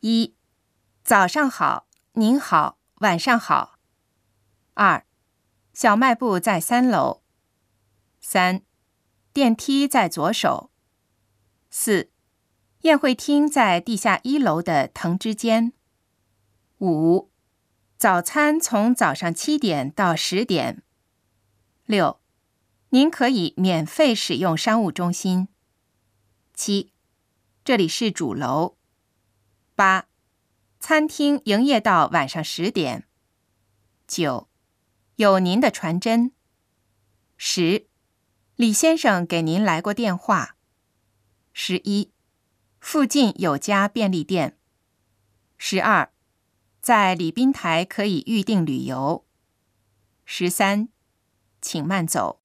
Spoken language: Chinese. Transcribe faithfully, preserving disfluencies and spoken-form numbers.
一、早上好，您好，晚上好。二、小卖部在三楼。三、电梯在左手。四、宴会厅在地下一楼的藤枝间。五、早餐从早上七点到十点。六、您可以免费使用商务中心。七、这里是主楼。八、餐厅营业到晚上十点。九、有您的传真。十、李先生给您来过电话。十一、附近有家便利店。十二、在礼宾台可以预定旅游。十三、请慢走。